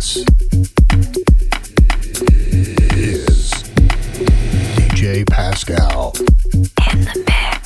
This is DJ Pascal in the mix.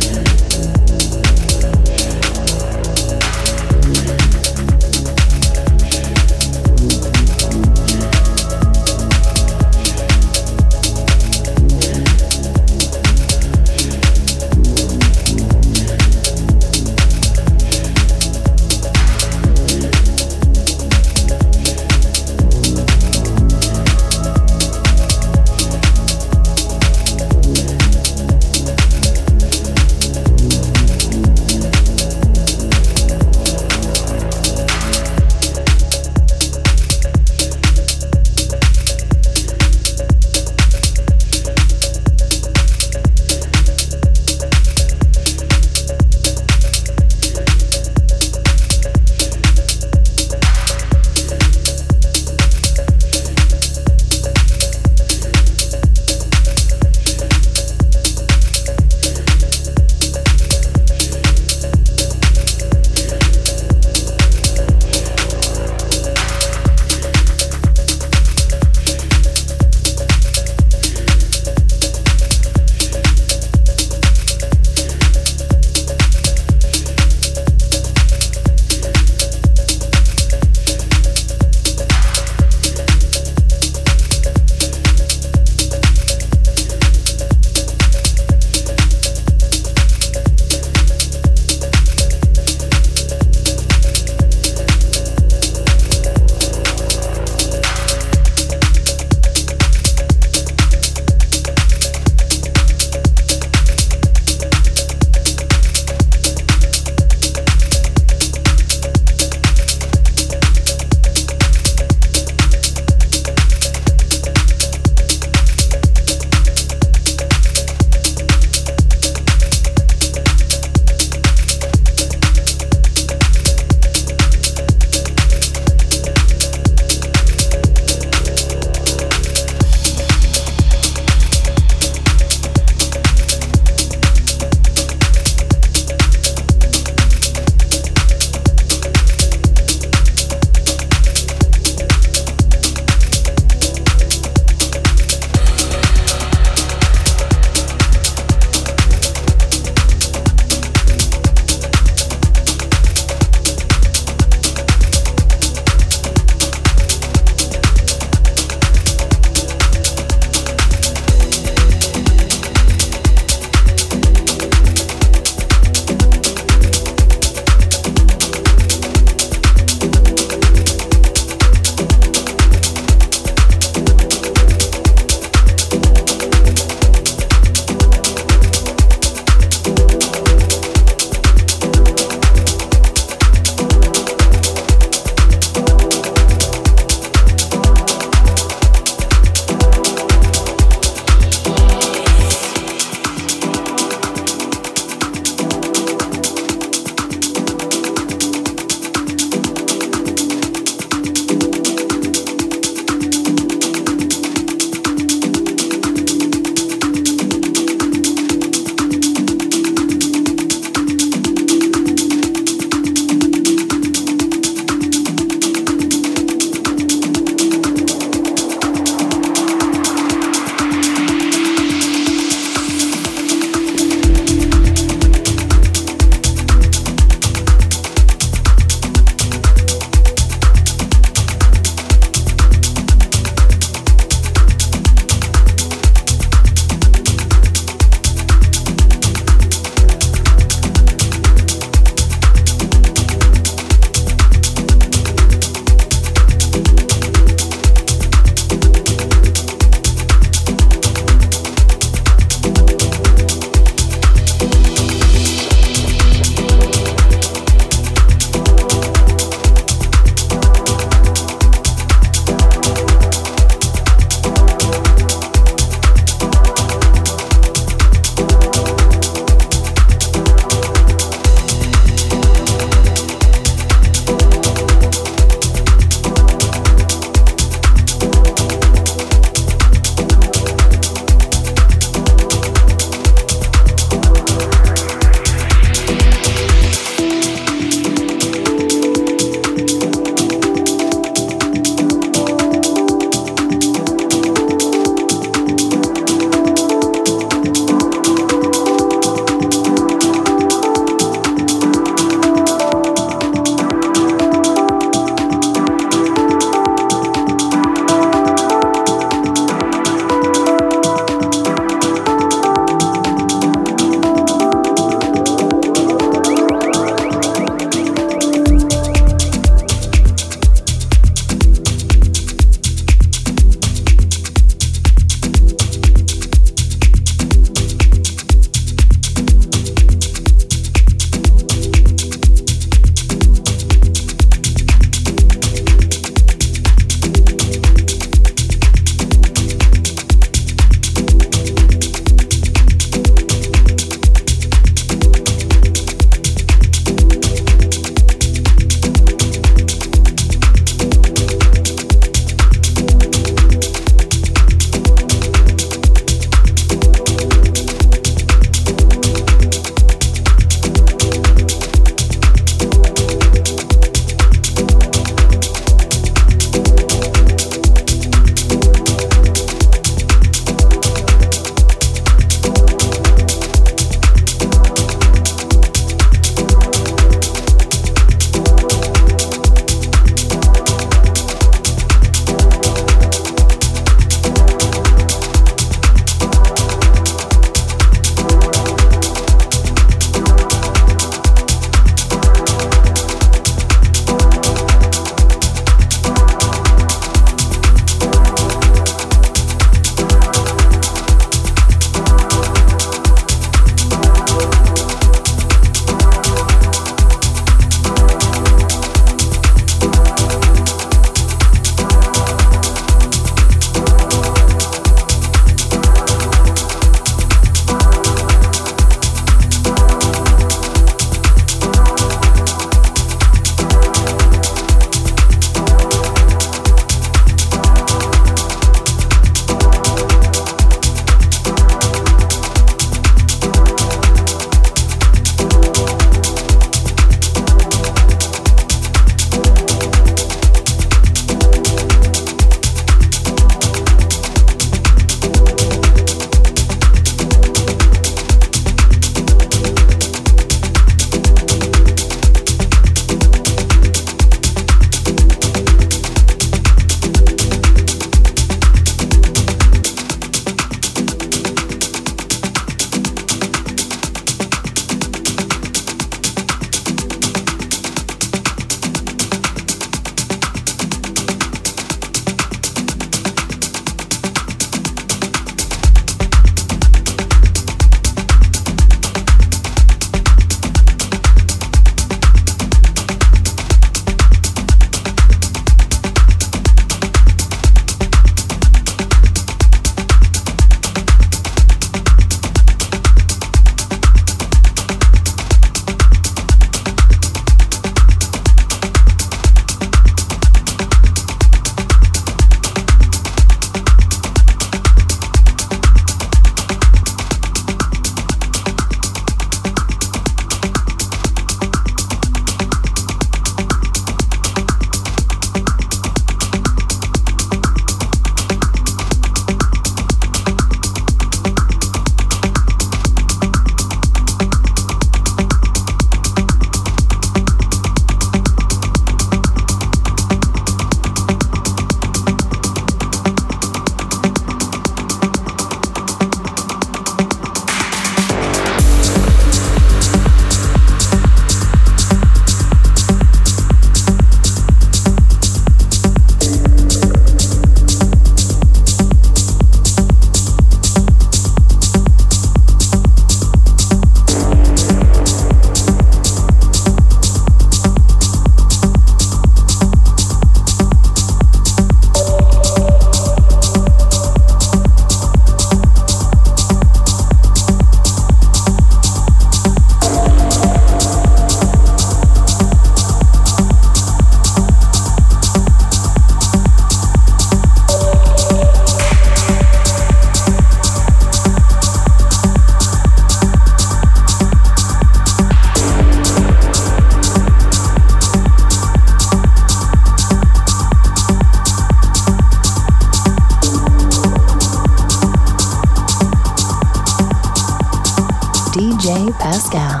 DJ Pascal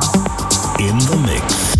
in the mix.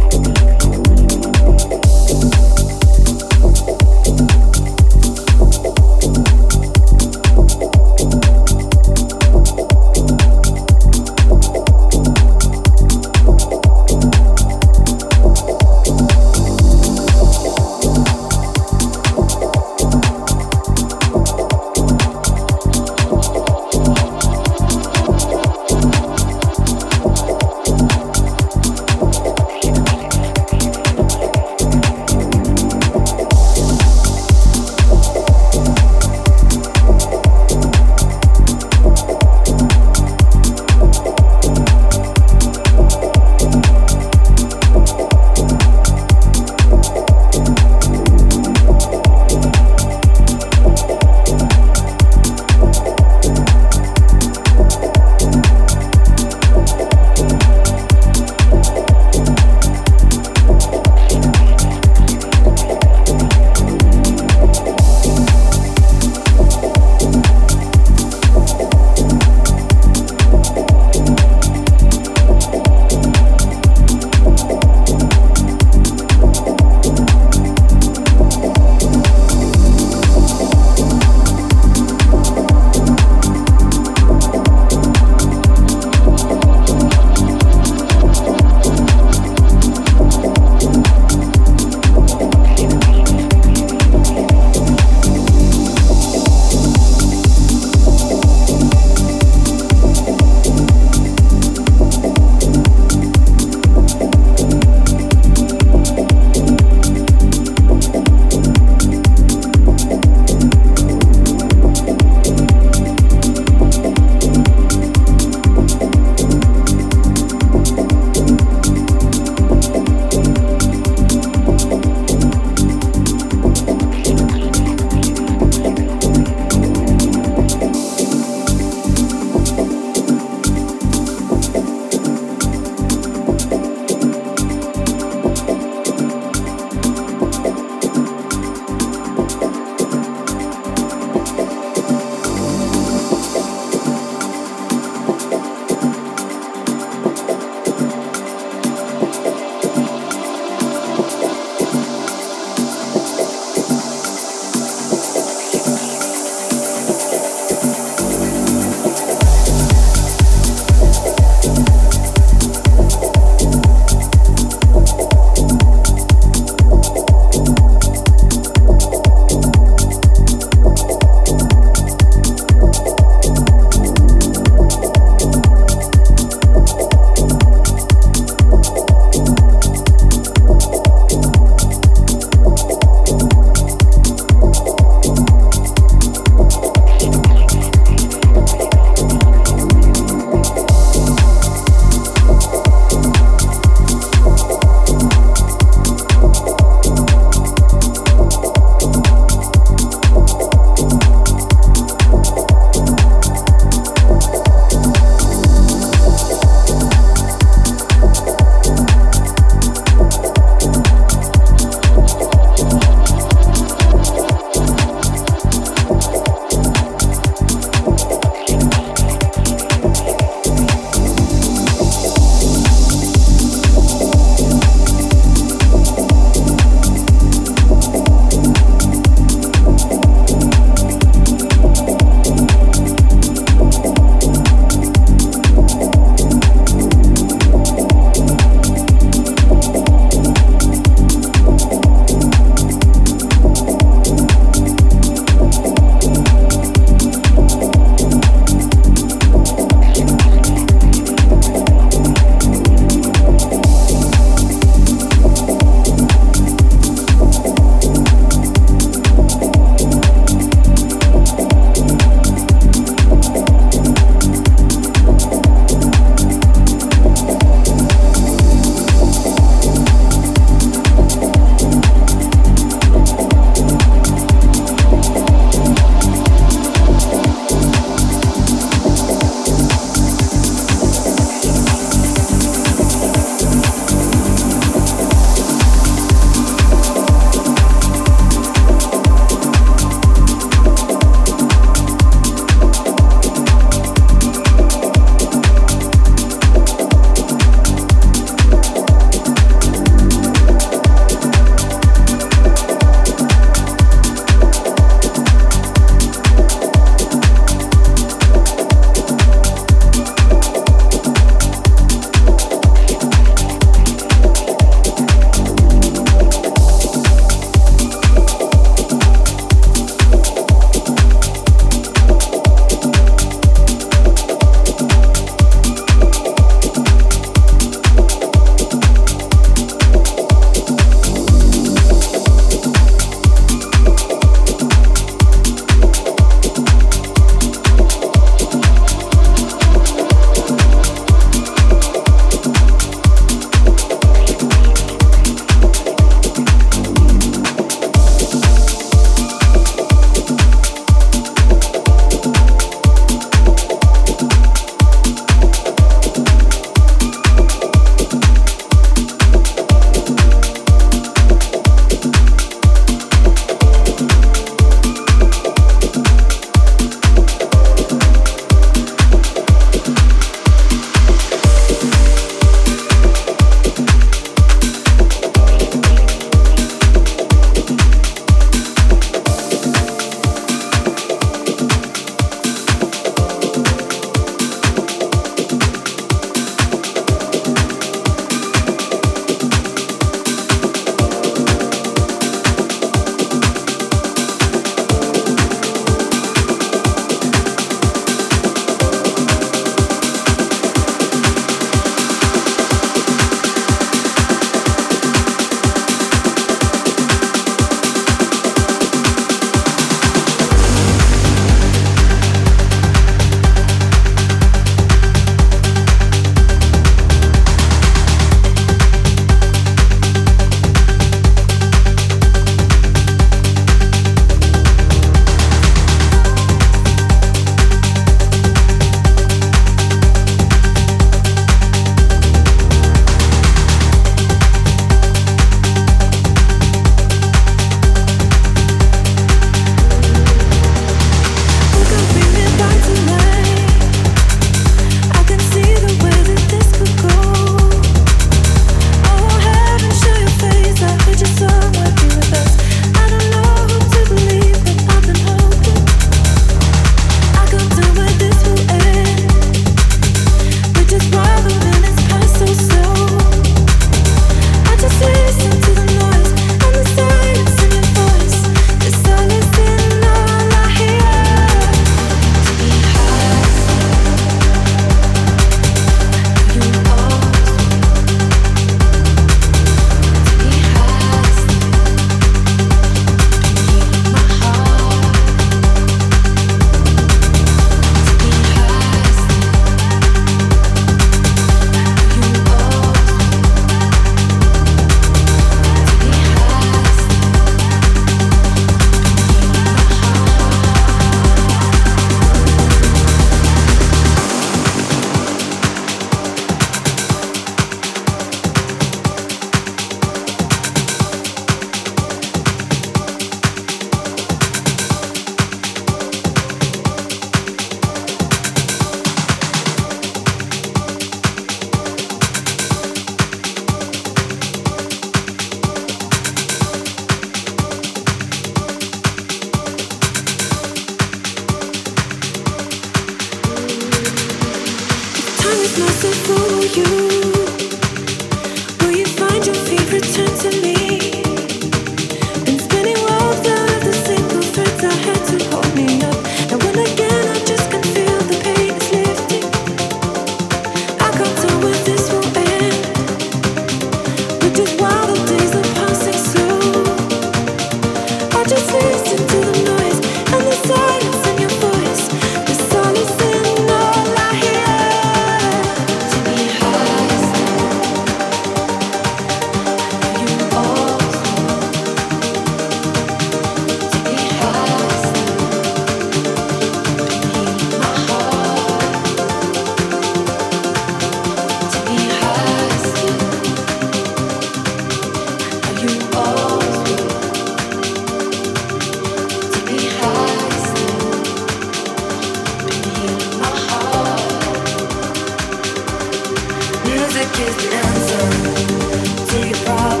is the answer to your problem.